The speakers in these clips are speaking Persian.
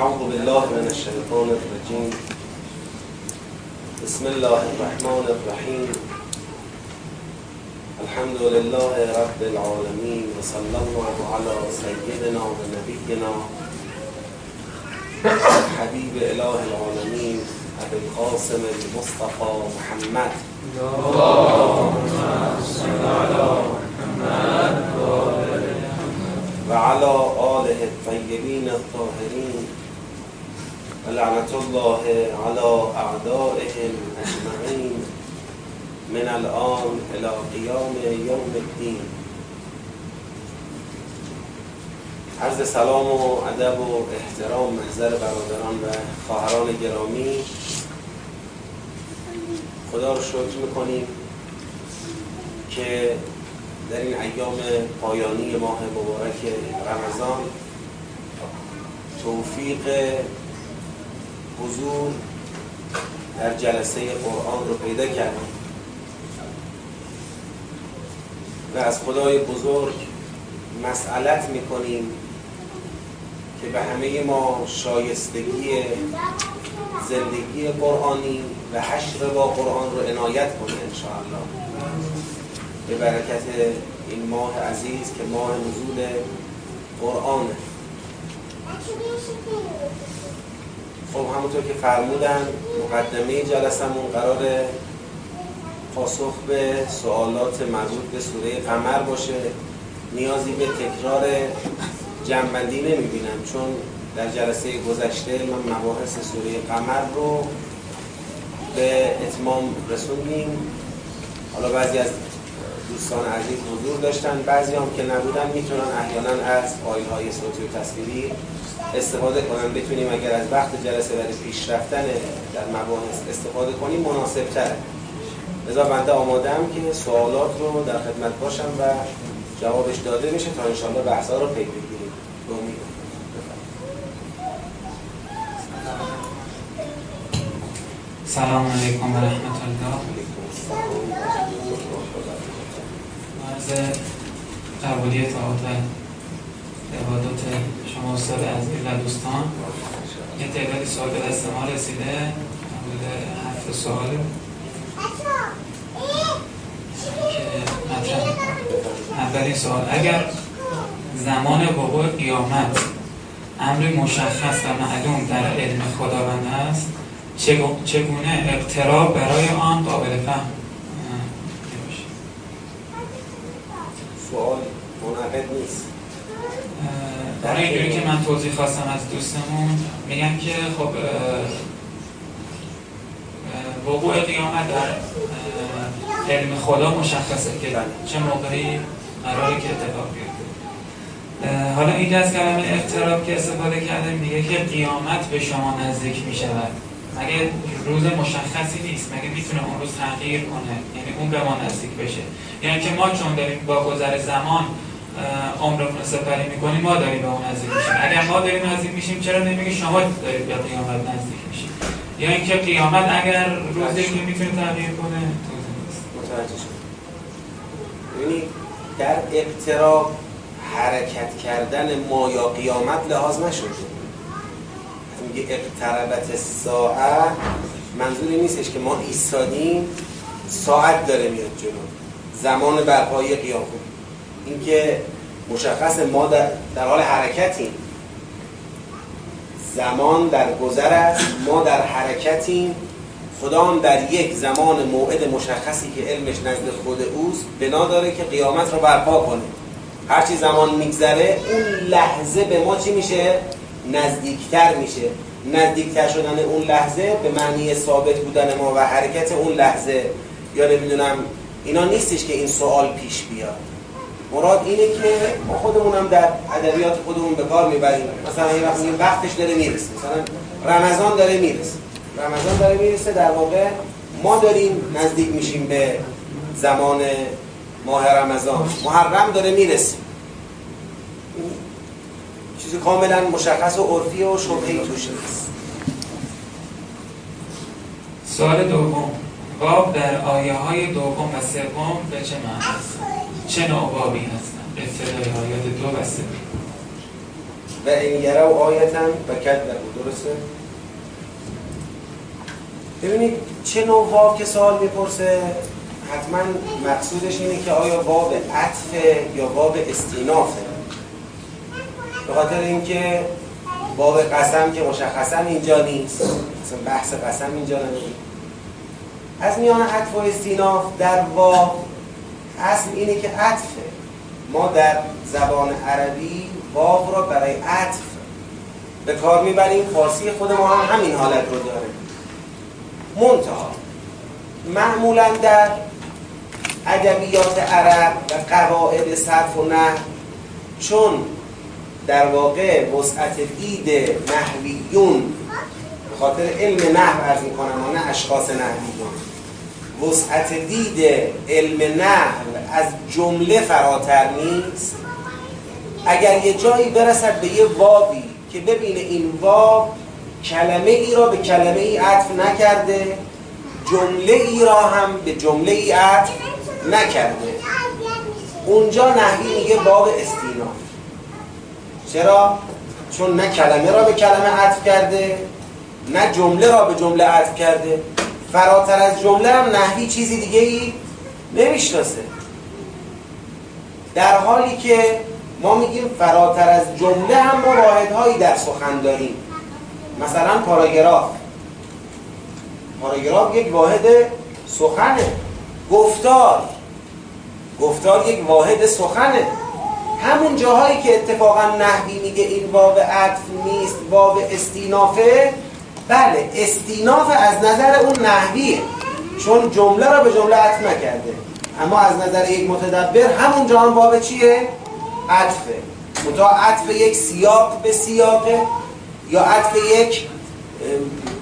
أعوذ بالله من الشيطان الرجيم. بسم الله الرحمن الرحيم. الحمد لله رب العالمين، وصلى الله على سيدنا ونبينا حبيب إله العالمين أبي القاسم المصطفى محمد. اللهم صل على محمد وعلى آله الطيبين الطاهرين، ولعنة الله على أعدائهم أجمعين من الآن إلى قيام يوم الدين. عرض سلام و ادب و احترام محضر برادران و خواهران گرامی. خدا رو شکر میکنیم که در این ایام پایانی ماه مبارک رمضان توفیق حضور در جلسه قرآن رو پیدا کردیم و از خدای بزرگ مسئلت میکنیم که به همه ما شایستگی زندگی قرآنی و حشر با قرآن رو عنایت کنه انشاءالله. به برکت این ماه عزیز که ماه نزول قرآنه. خب همونطور که فرمودن مقدمه جلسمون قرار پاسخ به سوالات مربوط به سوره قمر باشه. نیازی به تکرار جمع‌بندی نمی‌بینم چون در جلسه گذشته من مباحث سوره قمر رو به اتمام رسوندیم. حالا بعضی از دوستان عزیز حضور داشتن، بعضی هم که نبودن میتونن احیانا از فایل‌های صوتی و تصویری استفاده کنن. بتونیم اگر از وقت جلسه برای پیش رفتن در مباحث استفاده کنیم مناسب تره. لذا بنده آماده‌ام که سوالات رو در خدمت باشم و جوابش داده میشه تا انشاءالله بحثا رو پی بگیریم. سلام علیکم و رحمت الله. عرض قبولی اطاعت و عبادات شما استاد عزیز و دوستان. یه تعدادی سوال به دست ما رسیده. حدود 7 سوال که مطرح. اولین سوال: اگر زمان وقوع قیامت امری مشخص و معلوم در علم خداوند است، چگونه اقتراب برای آن قابل فهم باشه؟ سوال منعقد نیست. در اینجوری که من توضیح خواستم از دوستمون، میگم که خب وقوع قیامت در علم خدا مشخصه که چه موقعی قراره که اتفاق بیفته. حالا این از کلمه اقتراب که استفاده کردیم میگه که قیامت به شما نزدیک میشود. مگه روز مشخصی نیست؟ مگه میتونه اون روز تغییر کنه؟ یعنی اون به ما نزدیک بشه؟ یعنی که ما چون داریم با گذر زمان عمرمون سپری میکنیم، ما داریم به اون نزدیک میشیم. اگر ما داریم نزدیک میشیم، چرا نمیگه شما دارید به قیامت نزدیک میشید؟ یعنی که قیامت اگر روزی که میتونه تغییر کنه، متوجه شد. یعنی در اقتراب حرکت کردن ما یا قیامت لحاظ نشده. میگه اقتربت الساعه، منظوری نیستش که ما ایستادیم ساعت داره میاد جلو، زمان برپایی قیامت. این که مشخص ما در حال حرکتیم، زمان در گذر است، ما در حرکتیم، خدا هم در یک زمان موعد مشخصی که علمش نزد خود اوست بنا داره که قیامت رو برپا کنه. هرچی زمان میگذره اون لحظه به ما چی میشه؟ نزدیکتر میشه. نزدیکتر شدن اون لحظه به معنی ثابت بودن ما و حرکت اون لحظه یا نمیدونم اینا نیستش که این سوال پیش بیاد. مراد اینه که ما خودمونم در ادبیات خودمون به کار میبریم. مثلا یه وقت میگیم وقتش داره میرسه، مثلا رمضان داره میرسه، در واقع ما داریم نزدیک میشیم به زمان ماه رمضان. محرم داره میرسه، چیزی کاملا مشخص و عرفی و شبهه‌ای توش نیست. سوال دوم: باب در آیه های دوم و سوم به چه معنی است؟ چه نوع بابی هستند؟ ابتدای آیات 2 و 3. و انگره و آیتن و کذبوا. درسته؟ ببینید چه نوع واو که سوال میپرسه حتما مقصودش اینه که آیا واو عطفه یا واو استینافه. به خاطر اینکه واو قسم که مشخصا اینجا نیست، مثلا بحث قسم اینجا نمیشه. از میان عطف و استیناف در واو اصل اینه که عطفه. ما در زبان عربی واو را برای عطف به کار میبریم. فارسی خود ما هم همین حالت رو داره. منتها معمولا در ادبیات عرب و قواعد صرف و نحو، چون در واقع وسعت دید نحویون، به خاطر علم نحو عرض میکنم و نه اشخاص نحویون، وسعت دید علم نحو از جمله فراتر نیست. اگر یه جایی برسد به یه واوی که ببینه این واو کلمه ای را به کلمه ای عطف نکرده، جمله ای را هم به جمله ای عطف نکرده، اونجا نحوی میگه واو استینا. چرا؟ چون نه کلمه را به کلمه عطف کرده، نه جمله را به جمله عطف کرده. فراتر از جمله هم نحوی چیزی دیگه ای نمیشناسه. در حالی که ما میگیم فراتر از جمله هم ما واحدهایی در سخن داریم. مثلا پاراگراف یک واحد سخنه. گفتار یک واحد سخنه. همون جاهایی که اتفاقا نحوی میگه این واو عطف نیست، واو استینافه، بله استیناف از نظر اون نحویه، چون جمله را به جمله عطف نکرده. اما از نظر یک متدبر همون جا هم واو چیه؟ عطفه. متا عطف یک سیاق به سیاقه، یا عطف یک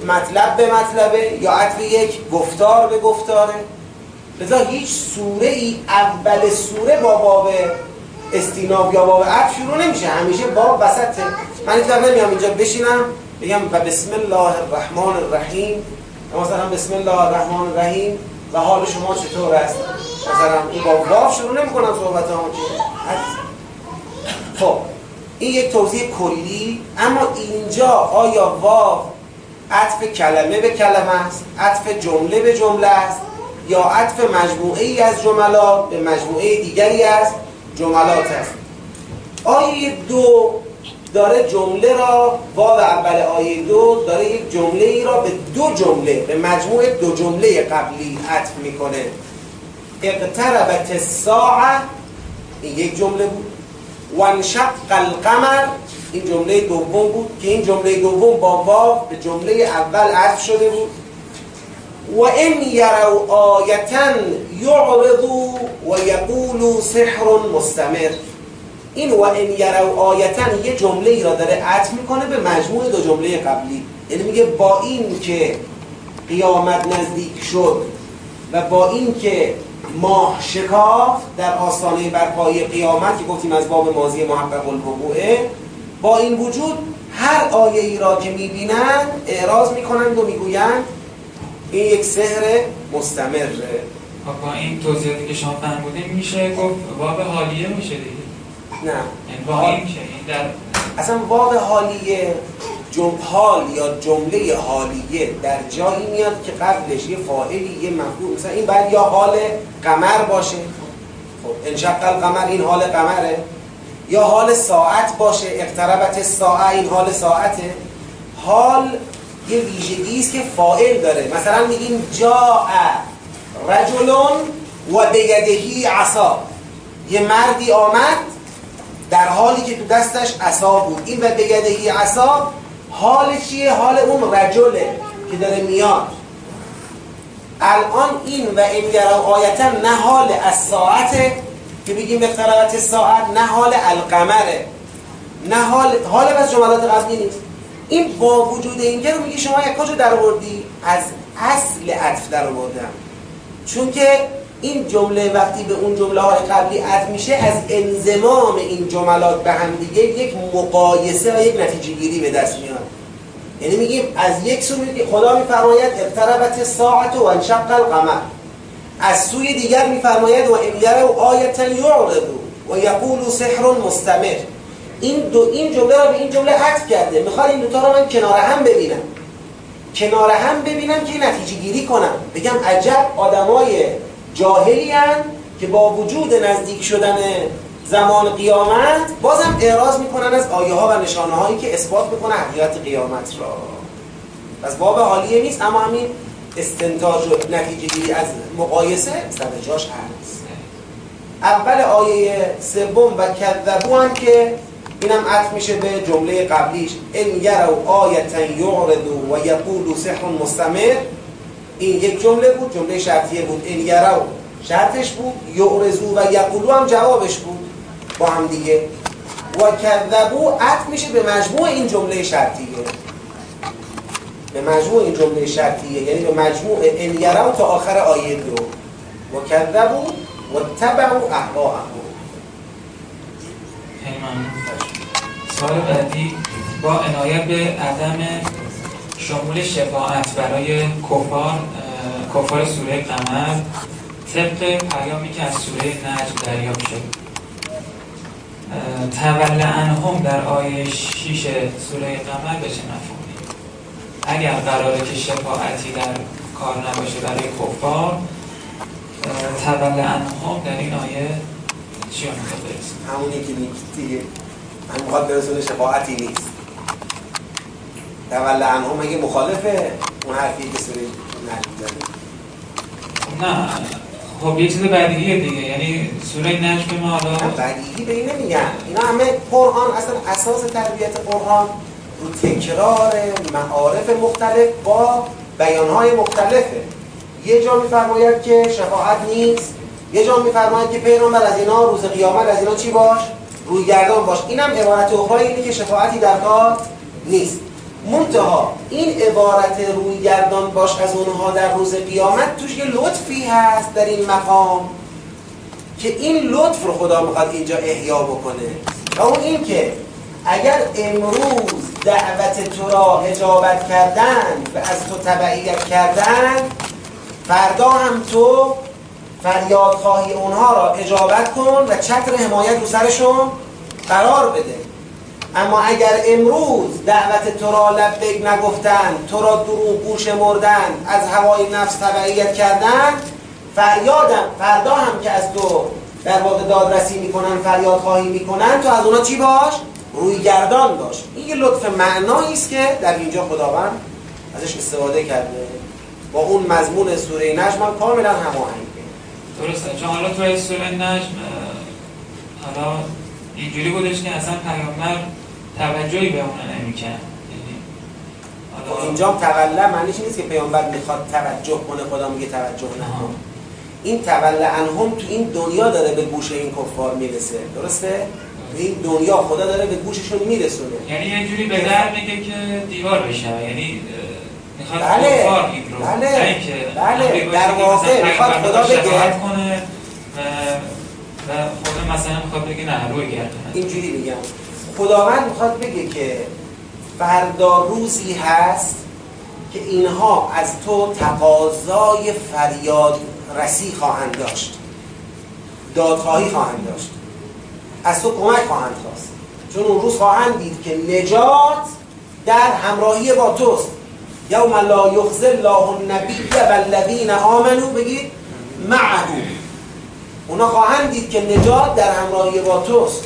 مطلب به مطلبه، یا عطف یک گفتار به گفتاره. لذا هیچ سوره ای اول سوره با باب استیناف یا باب عطف شروع نمیشه. همیشه باب وسطه. من اینطور نمیام اینجا بشینم بگم و بسم الله الرحمن الرحیم، مثلا بسم الله الرحمن الرحیم و حال شما چطور است، مثلا با واو شروع نمی کنم صحبت همون چیه. خب این یک توضیح کلی. اما اینجا آیا واو عطف کلمه به کلمه است، عطف جمله به جمله است، یا عطف مجموعه ای از جملات به مجموعه دیگری از جملات است؟ آیه دو داره جمله را، واو اول آیه دو داره یک جمله ای را به دو جمله، به مجموع دو جمله قبلی عطف میکنه. اقتربت الساعه، این یک جمله بود. وانشق القمر، این جمله دوم بود که این جمله دوم با واو به جمله اول عطف شده بود. و ان یروا آیه یعرضوا و یقولوا سحر مستمر. این و ان یروا آیه یه جمله ای را داره عطف میکنه به مجموع دو جمله قبلی. یعنی میگه با این که قیامت نزدیک شد و با این که ماه شکاف در آستانه برپایی قیامت که گفتیم از باب ماضی محقق الوقوعه، با این وجود هر آیه ای را که میبینن اعراض میکنند و میگویند این یک سحر مستمره. با این توضیحاتی که شما فرمودین میشه گفت باب حالیه میشه دیگه؟ نه، با این میشه. اصلا باب حالیه، حال یا جمله حالیه در جایی میاد که قبلش یه فاعلی، یه مفعول. مثلا این باید یا حال قمر باشه، خب انشق القمر این حال قمره، یا حال ساعت باشه، اقتربت الساعه این حال ساعته. حال یه ویژگی است که فاعل داره. مثلا میگیم جاء رجل و بیدهی عصا، یه مردی آمد در حالی که تو دستش عصا بود. این و بیدهی عصا حال چیه؟ حال اون رجله که داره میاد. الان این و انگره آیتن نه حال از ساعته که بگیم اقتربت ساعت، نه حال القمره، نه حال بس جملات قبلی نیست. این با وجود اینگه رو میگه شما یک کجا در آوردی؟ از اصل عطف در آوردم، چون که این جمله وقتی به اون جمله های قبلی عطف میشه از انضمام این جملات به هم دیگه یک مقایسه و یک نتیجه گیری به دست میاد. یعنی میگیم از یک سو خدا میفرماید اقتربت ساعت و انشق القمر، از سوی دیگر میفرماید و ان یروا آیة یعرضوا و یقولوا سحر مستمر. این جمله رو به این جمله عطف کرده. میخواد این دو تا رو من کنار هم ببینم، کنار هم ببینم که نتیجه گیری کنم، بگم عجب آدمای جاهلی هستند که با وجود نزدیک شدن زمان قیامت بازم اعراض میکنن از آیه ها و نشانه هایی که اثبات میکنه حقیقت قیامت را. پس باب حالیه نیست، اما همین استنتاج و نتیجه گیری از مقایسه سر جاش هست. اول آیه سوم و کذبو هم که اینم عطف میشه به جمله قبلیش، ان یروا آیه یعرضوا و یقولوا سحر مستمر. این یک جمله بود، جمله شرطیه بود، ان یروا شرطش بود، یعرضوا و یقولوا هم جوابش بود با هم دیگه. و کذبوا عطف میشه به مجموع این جمله شرطیه، به مجموع این جمله شرطیه، یعنی به مجموع ان یروا تا آخر آیه دو. و کذبوا و تبعوا اهواءهم. سوال بعدی با عنایت به عدم شمول شفاعت برای کفار سوره قمر طبق پیامی که از سوره نجم دریافت شد، تولّ عنهم در آیه 6 سوره قمر به چه مفهومی؟ اگر قراره که شفاعتی در کار نباشه برای کفار، تولّ عنهم در این آیه چی رو میخواد برسونه؟ همونی که نیست دیگه، من میخواد برسونه شفاعتی نیست. تولّ عنهم اگه مخالفه اون حرفی که سوره نجم داره، نه خب یه چیز بدیهیه دیگه، یعنی سوره نجم ما حالا بدیهی به این نمیگن، اینا همه قرآن، اصلا اساس تربیت قرآن رو تکرار معارف مختلف با بیانهای مختلفه. یه جا میفرماید که شفاعت نیست، یه جا میفرماید که پیامبر از اینا روز قیامت از اینا چی باش؟ رویگردان باش. اینم عبارت اخرای اینه که شفاعتی در کار نیست. منتها این عبارت رویگردان باش از اونها در روز قیامت توش یه لطفی هست در این مقام که این لطف رو خدا میخواد اینجا احیا بکنه، و اون این که اگر امروز دعوت تو را اجابت کردن و از تو تبعیت کردن، فردا هم تو فریاد خواهی اونها را اجابت کن و چتر حمایت رو سرشون قرار بده. اما اگر امروز دعوت تو را لبیک نگفتن، تو را دروغگو شمردن، از هوای نفس تبعیت کردن، فردا هم که از تو در واقع دادرسی میکنن، فریاد خواهی میکنن، تو از اونا چی باش؟ رویگردان باش. این یه لطف معنایی است که در اینجا خداوند ازش استفاده کرده، با اون مضمون سوره نجم هم کاملا هماهنگه. درسته، چون حالا توی سوره نجم حالا اینجوری بودش که اصلا پیامبر توجهی به اون نمی‌کرد. یعنی اینجا توله معنیش نیست که پیامبر میخواد توجه کنه، خدا میگه توجه نکن. این توله عنهم تو این دنیا داره به گوش این کفار میرسه. درسته؟ این دنیا خدا داره به گوششون میرسونه. یعنی یه جوری به در میگه که دیوار بشه. یعنی میخواد کفار این رو. بله. در واقع میخواد خدا به گوش کنه و خدا مثلا میخواد بگه نه روی گرده. اینجوری بگم خداوند میخواد بگه که فردا روزی هست که اینها از تو تقاضای فریاد رسی خواهند داشت، دادخواهی خواهند داشت، از تو کمک خواهند خواست، چون اون روز خواهند دید که نجات در همراهی با توست. یوم لا یخزی الله النبی والذین آمنوا بگید معه. اونا خواهند دید که نجات در همراهی با توست.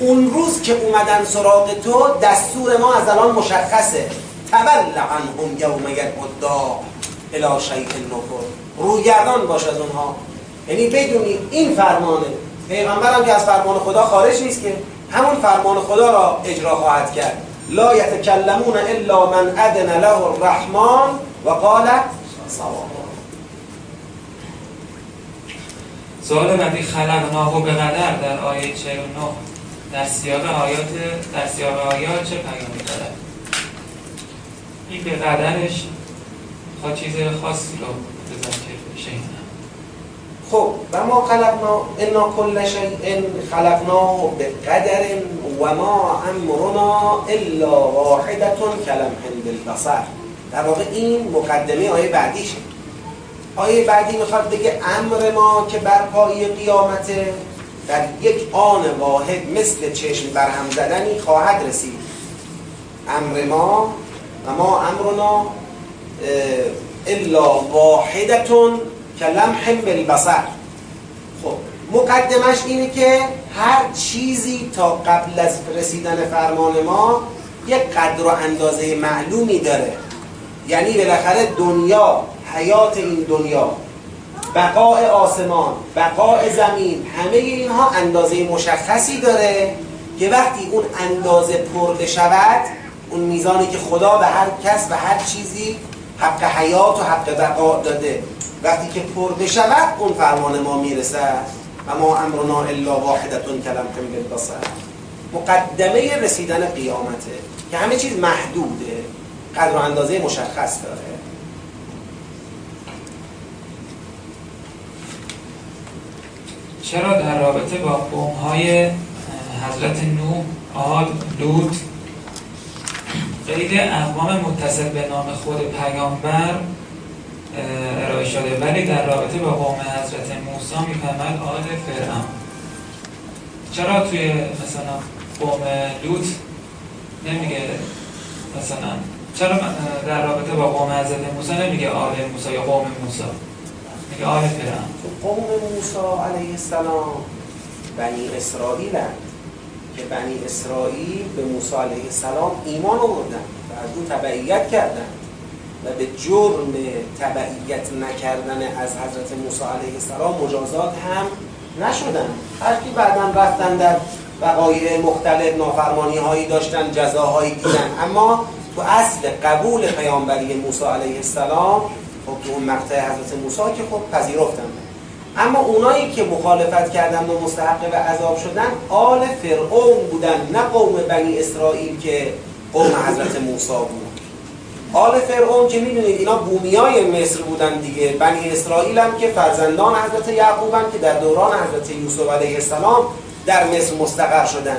اون روز که اومدن سراغ تو دستور ما از الان مشخصه، تولّ عنهم یوم یدعون الی شیء نکر. رویگردان باش از اونها، یعنی بدونی این فرمانه. پیغمبر هم که از فرمان خدا خارج نیست که، همون فرمان خدا را اجرا خواهد کرد. لا یتکلمون الا من اذن له الرحمن و قال صواب. سوال بعدی خلقناه به قدر در آیه 49 در سیاق آیات چه پیامی دارد؟ این به قدرش خواهد چیز خاصی رو تذکر بشه. خب و ما خلقنا انا کل شیء خلقناه به قدر و ما امرنا الا واحدة کلمح بالبصر. در واقع این مقدمه آیه بعدیشه. آیه بعدی میخواد بگه امر ما که بر پایه قیامته در یک آن واحد مثل چشم برهم زدنی خواهد رسید. امر ما و ما امرنا الا واحدتون که لمح بالبصر. خب مقدمش اینه که هر چیزی تا قبل از رسیدن فرمان ما یک قدر و اندازه معلومی داره، یعنی بالاخره دنیا، حیات این دنیا، بقای آسمان، بقای زمین، همه اینها اندازه مشخصی داره که وقتی اون اندازه پرده شود، اون میزانی که خدا به هر کس و هر چیزی حق حیات و حق بقا داده، وقتی که پرده شود اون فرمان ما میرسد. و ما امرنا الا واحدتون کلمحن بالبصر. مقدمه رسیدن قیامته که همه چیز محدوده، قدر و اندازه مشخص داره. چرا در رابطه با قوم‌های حضرت نوح، عاد، لوط، قید اقوام متصل به نام خود پیامبر ارائه شده، ولی در رابطه با قوم حضرت موسی میفرماید عاد فرعون؟ چرا توی مثلا قوم لوط نمیگه مثلا، چرا در رابطه با قوم حضرت موسی نمیگه آل موسی یا قوم موسی، میگه آل فرعون؟ قوم موسی علیه السلام بنی اسرائیل هست که بنی اسرائیل به موسی علیه السلام ایمان آوردن و از او تبعیت کردن و به جرم تبعیت نکردن از حضرت موسی علیه السلام مجازات هم نشدن. هرکی بعداً رفتن در وقایع مختلف نافرمانی هایی داشتن، جزاهایی دیدن، اما تو اصل قبول پیامبری موسی علیه السلام خب تو اون مقطع حضرت موسی که خب پذیرفتن. اما اونایی که مخالفت کردن و مستحق به عذاب شدن آل فرعون بودن، نه قوم بنی اسرائیل که قوم حضرت موسی بود. آل فرعون که میدونید اینا بومیای مصر بودن دیگه، بنی اسرائیل هم که فرزندان حضرت یعقوبن که در دوران حضرت یوسف علیه السلام در مصر مستقر شدن.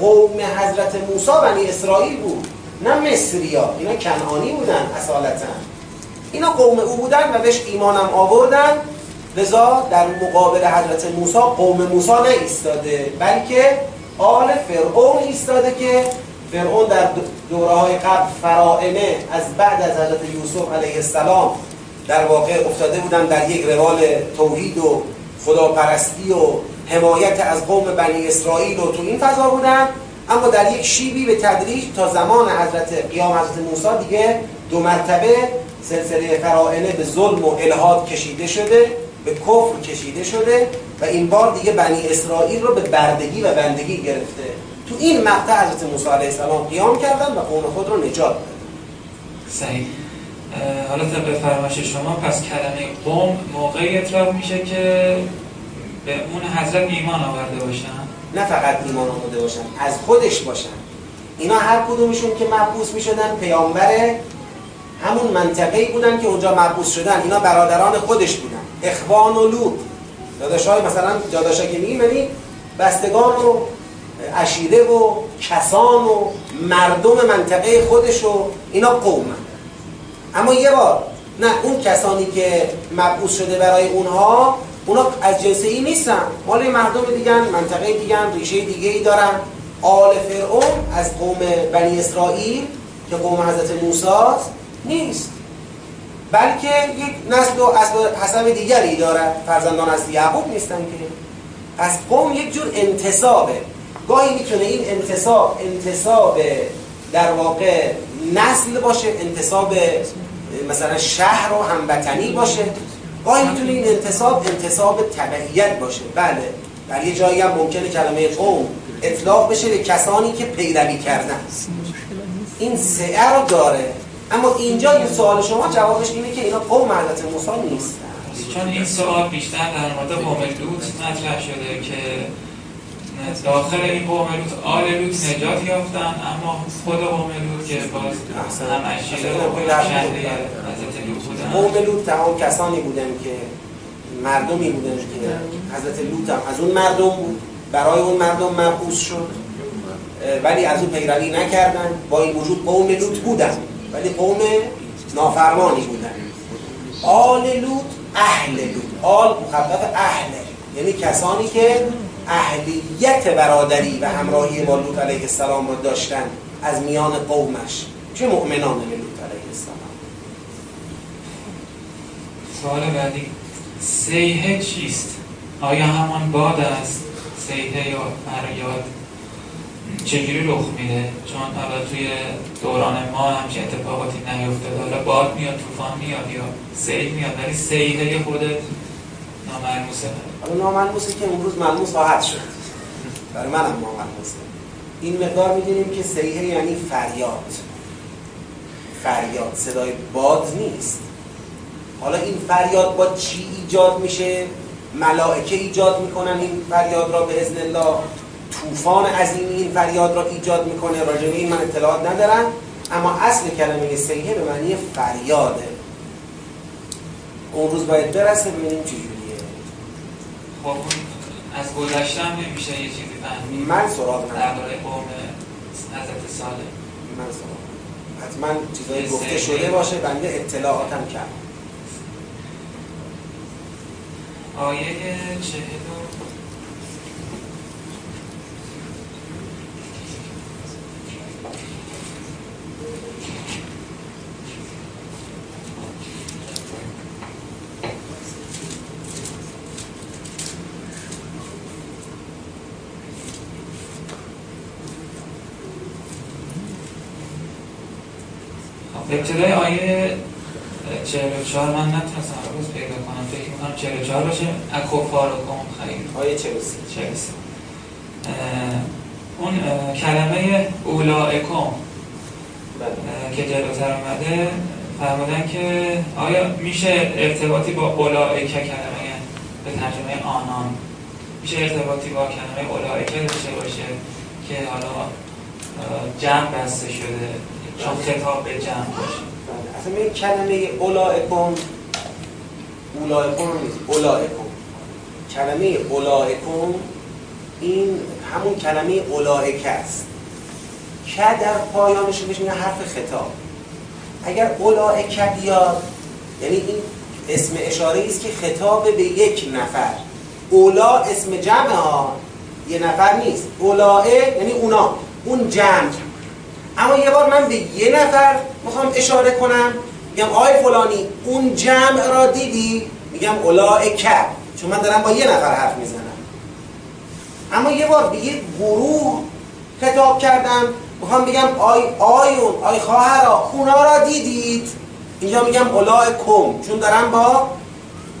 قوم حضرت موسی بنی اسرائیل بود، نه مصریا. اینا کنعانی بودن اصالتا، اینا قوم او بودن و بهش ایمانم آوردن، لذا در مقابل حضرت موسی قوم موسی نه ایستاده، بلکه آل فرعون ایستاده که فرعون در دوره‌های قبل فرائنه از بعد از حضرت یوسف علیه السلام در واقع افتاده بودن در یک روال توحید و خداپرستی و حمایت از قوم بنی اسرائیل و تو این فضا بودن، اما در یک شیبی به تدریج تا زمان حضرت قیام حضرت موسی دیگه دو مرتبه سلسله فرائنه به ظلم و الحاد کشیده شده، به کفر کشیده شده و این بار دیگه بنی اسرائیل رو به بردگی و بندگی گرفته. تو این مقطع حضرت موسی علیه السلام قیام کردن و قوم خود رو نجات دادن. صحیح. حالا طبق فرمایش شما پس کلمه قوم موقعی اطلاق میشه که به اون حضرت ایمان آورده باشن، نه فقط ایمان آورده باشن، از خودش باشن. اینا هر کدومشون که محبوس میشدن پیامبر همون منطقه‌ای بودن که اونجا محبوس شدن، اینا برادران خودش بودن، اخوان و لوط، داداشای مثلا داداشا که میبینی بستگان رو عشیره و کسان و مردم منطقه خودش و اینا قومن. اما یه بار نه، اون کسانی که مبعوث شده برای اونها، اونا از جنس این نیستن، مال مردم دیگن، منطقه دیگن، ریشه دیگه ای دارن. آل فرعون از قوم بنی اسرائیل که قوم حضرت موسی نیست، بلکه یک نسل و حسب دیگری دارن، فرزندان از یعقوب نیستن که. پس قوم یک جور انتسابه، گاهی میتونه این انتصاب در واقع نسل باشه، انتصاب مثلا شهر و هموطنی باشه، گاهی میتونه این انتصاب تبعیت باشه. بله، در یه جایی هم ممکنه کلمه قوم اطلاق بشه به کسانی که پیروی کردن، این سعه رو داره. اما اینجا یه سوال شما جوابش اینه که اینا قوم حضرت موسی نیست، چون این سوال بیشتر در مورد قوم لوط مطرح شده که داخل این قوم لوط آل لوط نجات یافتن، اما خود قوم لوط که باز هم عشیره و شهری حضرت لوط بودن. قوم لوط تمام کسانی بودن که مردمی بودن که حضرت لوط هم از اون مردم بود، برای اون مردم مبعوث شد، ولی از اون پیروی نکردن. با این وجود قوم لوط بودن ولی قوم نافرمانی بودن. آل لوط اهل لوط، آل مخفف اهل، یعنی کسانی که اهلیت برادری و همراهی با لوط علیه السلام را داشتند از میان قومش، چه مؤمنان به لوط علیه السلام. سوال بعدی، سیحه چیست؟ آیا همان باد است؟ سیحه یا فریاد چجوری رخ میده؟ چون حالا توی دوران ما همچین اتفاقاتی نیفتاده، حالا باد میاد، طوفان میاد یا سیل میاد، ولی سیحه خود ناملموسه. حالا ناملموسه که امروز ملموس خواهد شد، برای منم ناملموسه. این مقدار میدونیم که سیحه یعنی فریاد. فریاد صدای باد نیست. حالا این فریاد با چی ایجاد میشه؟ ملائکه ایجاد میکنن این فریاد را به اذن الله، طوفان عظیمی این فریاد را ایجاد میکنه. راجع به این من اطلاعات ندارم، اما اصل کلمه سیحه به معنی فریاده. اون روز باید برسه ببینیم چجوریه. خب از گذشتم نمیشه یه چیزی فهمید. من سراغ ندارم در دوره قوم حضرت صالح، من سراغ حتما چیزایی گفته شده باشه، بنده اطلاعاتم کم. آیه 44 من نتونستم روز پیدا کنم، فکر میکنم 44 باشه. اکوفار رو کنم خیلی آیه 43. اون کلمه اولائکم که جلوتر آمده، فرمودن که آیا میشه ارتباطی با اولائک کلمه به ترجمه آنان، میشه ارتباطی با کلمه اولائک داشته باشه که حالا جمع بسته شده، چون خطاب به جمع باشه. اصلا این کلمه اولائکم نیست، اولائکم. کلمه اولائکم این همون کلمه اولائک است که در پایانش بهش میگن حرف خطاب. اگر اولائک بیاد یعنی این اسم اشاره است که خطاب به یک نفر. اولا اسم جمع ها، یه نفر نیست. اولائک یعنی اونا، اون جمع. اما یه بار من به یه نفر میخوام اشاره کنم، میگم آی فلانی اون جمع را دیدی؟ میگم اولائک، چون من دارم با یه نفر حرف میزنم. اما یه بار به یه گروه خطاب کردم، میخوام بگم آی خواهرها اونا را دیدید؟ اینجا میگم اولائکم، چون دارم با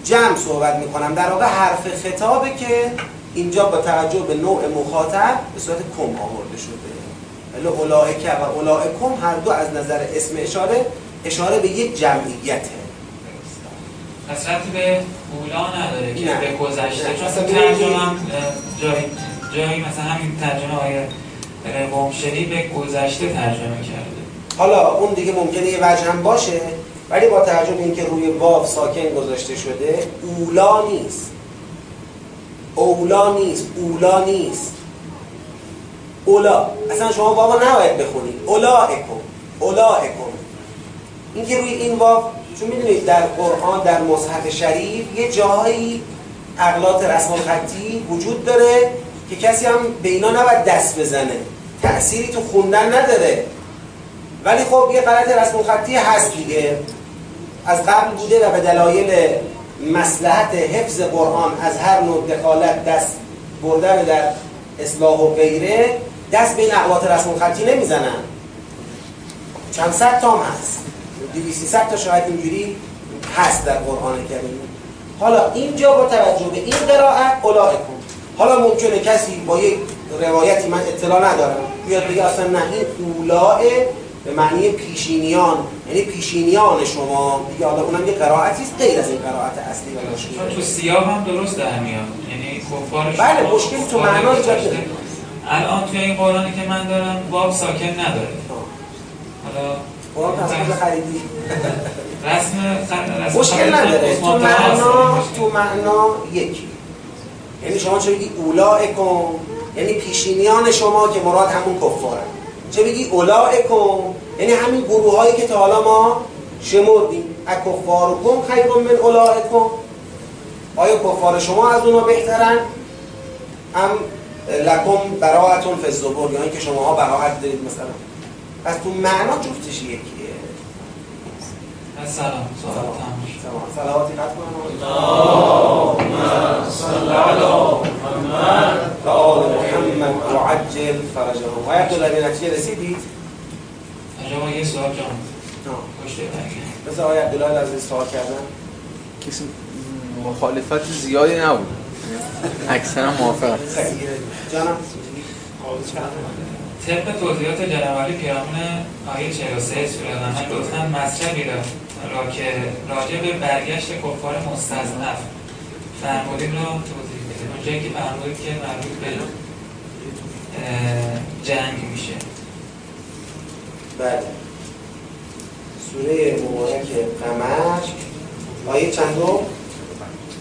جمع صحبت میکنم. در واقع حرف خطابه که اینجا با توجه به نوع مخاطب به صورت کم آورده شده. اولائک و اولائکم هر دو از نظر اسم اشاره به یک جمعیته. اصلا به اولا نداره که به گذشته، چون ترجمه هم جایی مثلا همین ترجمه آیه قمشری به گذشته ترجمه کرده. حالا اون دیگه ممکنه یه وجه هم باشه، ولی با ترجمه این که روی واو ساکن گذاشته شده، اولا نیست. اولا اصلا شما بابا نباید بخونید اولائکم. این که روی این باب، چون میدونید در قرآن، در مصحف شریف یه جایی اغلاط رسم خطی وجود داره که کسی هم به اینا نباید دست بزنه، تأثیری تو خوندن نداره، ولی خب یه غلط رسم خطی هست دیگه، از قبل بوده و به دلایل مصلحت حفظ قرآن از هر نوع دخالت، دست بردن در اصلاح و غیره، دست به این اغلاط رسم خطی نمیزنن. چند صد تا هست، 200-300 تا شاید اینجوری هست در قرآن کریم. حالا اینجا با توجه به این قرائت اولائکم، حالا ممکنه کسی با یک روایتی من اطلاع ندارم بیاد بگه اصلا نه، این اولائه به معنی پیشینیان، یعنی پیشینیان شما دیگه. حالا اونم یه قرائتیست غیر از این قرائت اصلی و مشکل. تو سیاق هم درست در میاد، یعنی کفارش. بله، مشکل تو معنای جاده. الان توی این قرآنی که من دارم باب ساکن نداره. حالا قرآن تصویر خریدی رسم مشکل نداره، تو معنا یکی. یعنی شما چه بگی اولائکم یعنی پیشینیان شما که مراد همون کفاره، چه بگی اولائکم یعنی همین گروه هایی که تا حالا ما شمردیم. اکفارکم خیر من اولائکم، آیا کفار شما از اونا بهترن؟ ام لکم براءة فی الزبر، یا اینکه شماها براءت دارید مثلا. پس تو معنا جفتش یکیه. السلام صلواتی قد کنم اللهم صل علی محمد و آل محمد وعجل فرجهم. آیا تو لبی نتیجه رسیدید؟ اجابا یه سوال جامد کشته برکن بسه. آیا عبدالله از این سوال کردن؟ کسی مخالفت زیادی نبود، اکثرا موافق است. جانم طبق توضیحات جناب علی پیرامون آیه 43 سوره قمر گفتن مطلبی را که راجع به برگشت کفار مستضعف فرمودین رو توضیح بدید. اونجایی که فرمودید که مربوط به جنگ میشه. بله سوره مبارک قمر آیه چندم؟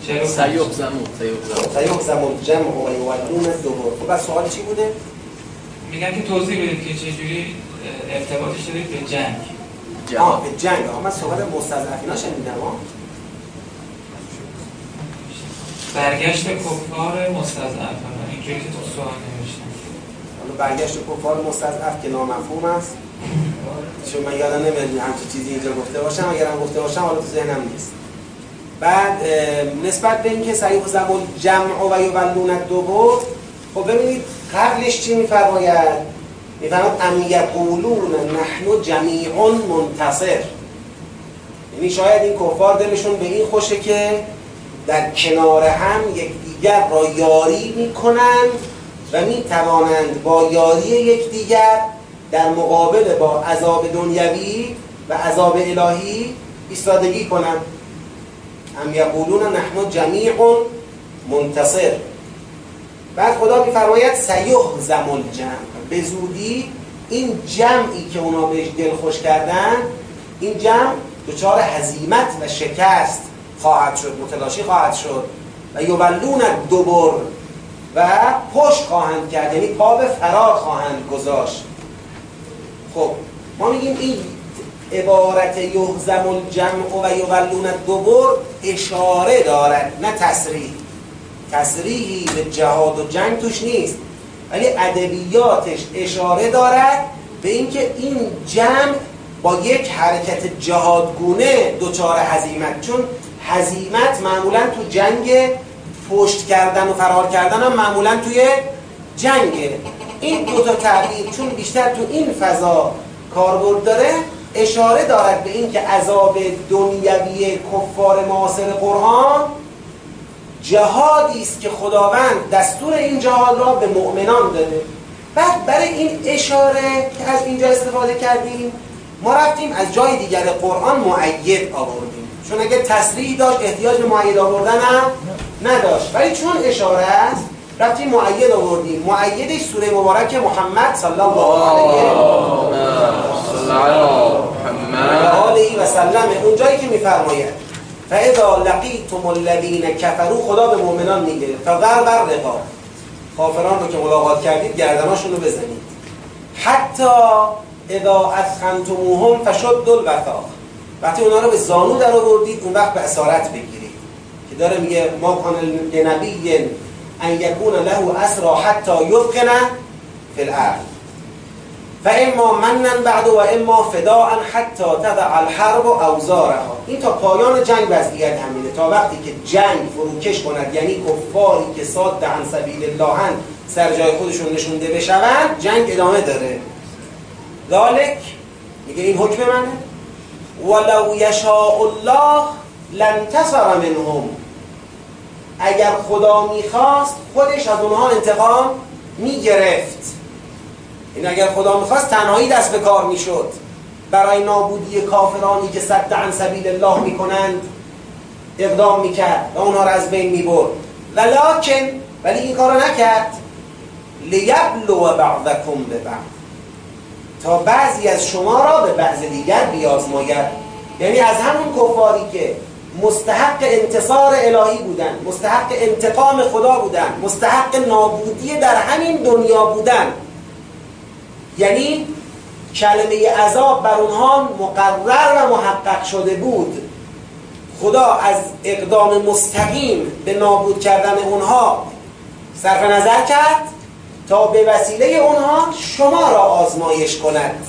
سیه‌زمون جمع و یوالون الدبر. خب بس سوال چی بوده؟ میگن که توضیح بدید که چجوری ارتباطش دارید به جنگ. به جنگ. من صحبت مستضعفینا شنیدم. برگشت کفار مستضعفان، اینجوری که تو سوال نوشتن. حالا برگشت کفار مستضعف که نامفهوم است. چون من یادم نمیاد همچین چیزی اینجا گفته باشم، اگرم گفته باشم حالا تو ذهنم نیست. بعد نسبت به اینکه سیهزمون جمع و یولون الدبر، خب ببینید قبلش چی می‌فرماید؟ می‌فرماید ام یقولون نحن جمیع منتصر. یعنی شاید این کفار دلشون به این خوشه که در کنار هم یکدیگر را یاری می‌کنند و می‌توانند با یاری یکدیگر در مقابل با عذاب دنیوی و عذاب الهی ایستادگی کنند. ام یقولون نحن جمیع منتصر. بعد خدا می‌فرماید سیهزم الجمع، به زودی این جمعی که اونا بهش دلخوش کردن، این جمع دچار هزیمت و شکست خواهد شد، متلاشی خواهد شد و یولون الدبر، و پشت خواهند کرد، یعنی پا به فرار خواهند گذاشت. خب ما میگیم این عبارت یهزم الجمع و یولون الدبر اشاره دارد، نه تصریحی به جهاد و جنگ توش نیست، ولی ادبیاتش اشاره دارد به اینکه این جمع با یک حرکت جهادگونه دچار هزیمت، چون هزیمت معمولا تو جنگ، پشت کردن و فرار کردن هم معمولا توی جنگه. این دو تا تعبیر چون بیشتر تو این فضا کاربرد داره، اشاره دارد به اینکه عذاب دنیوی کفار معاصر قرآن جهادی است که خداوند دستور این جهاد را به مؤمنان داده. بعد برای این اشاره که از اینجا استفاده کردیم، ما رفتیم از جای دیگر قرآن مؤید آوردیم، چون اگه تصریح داشت احتیاج به مؤید آوردن هم نداشت، ولی چون اشاره است رفتیم مؤید آوردیم. مؤیدش سوره مبارک محمد صلی الله علیه و آله و سلم، اونجایی که می‌فرماید فاذا لقیتم الذین کفروا، خدا به مؤمنان میگه فضرب الرقاب، کافران رو که ملاقات کردید گردناشون رو بزنید، حتی اذا اثخنتموهم فشدوا الوثاق، وقتی اونا رو به زانو در آوردید اون وقت به اسارت بگیرید، که داره میگه ما کان لنبی ان یکون له اسری حتی یثخن فی الارض فاما منن بعد و اما فداء حتی تضع الحرب اوزارها. این تا پایان جنگ وضعیت همینه، تا وقتی که جنگ فروکش کند، یعنی کفاری که صد عن سبیل الله هن سر جای خودشون نشونده بشوند، جنگ ادامه داره. ذالک میگه این حکم منه ولو یشاء الله لانتصر منهم، اگر خدا میخواست خودش از اونها انتقام میگرفت. این اگر خدا میخواست تنهایی دست به کار میشد برای نابودی کافرانی که صد عن سبیل الله میکنند اقدام میکرد و اونها را از بین میبرد، ولکن، ولی این کارو نکرد، لیبلو بعضکم ببعض، تا بعضی از شما را به بعض دیگر بیازماید. یعنی از همون کفاری که مستحق انتصار الهی بودن، مستحق انتقام خدا بودن، مستحق نابودی در همین دنیا بودن، یعنی کلمه عذاب بر اونها مقرر و محقق شده بود، خدا از اقدام مستقیم به نابود کردن اونها صرف نظر کرد تا به وسیله اونها شما را آزمایش کند.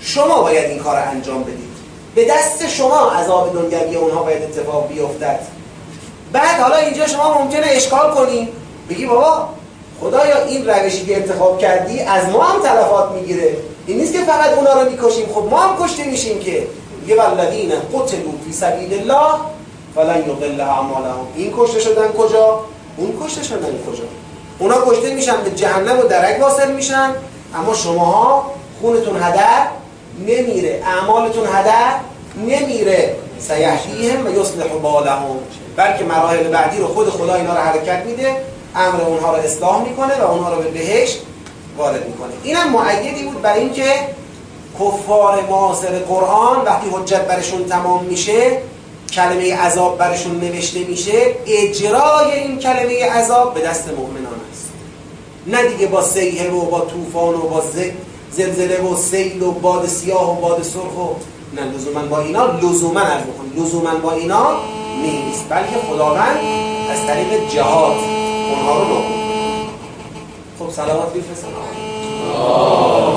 شما باید این کار را انجام بدید. به دست شما عذاب دنیوی اونها باید اتفاق بیفتد. بعد حالا اینجا شما ممکنه اشکال کنید، بگی بابا خدایا این روشی که انتخاب کردی از ما هم تلفات میگیره. این نیست که فقط اونا رو میکشیم، خب ما هم کشته میشیم که. یه والذین قتلوا فی سبیل الله فلن یضل اعمالهم. این کشته شدن کجا؟ اون کشته شدن کجا؟ اونا کشته میشن، به جهنم و درک واصل میشن، اما شماها خونتون هدر نمیره، اعمالتون هدر نمیره. سیحییهم و یصلح بالهم. بلکه مراحل بعدی رو خود خدا اینا رو حرکت میده، امر اونها رو اصلاح میکنه و اونها رو به بهشت وارد میکنه. اینم مؤیدی بود برای اینکه کفار معاصر قرآن وقتی حجت برشون تمام میشه، کلمه عذاب برشون نوشته میشه، اجرای این کلمه عذاب به دست مؤمنان است. نه دیگه با سیل و با طوفان و با زلزله و سیل و باد سیاه و باد سرخ و نه، لزوما با اینا، لزوما عرض میکنم، لزوما با اینا نیست، بلکه خداوند از طریق جهاد اونها رو نابود. خب صلوات بفرستن.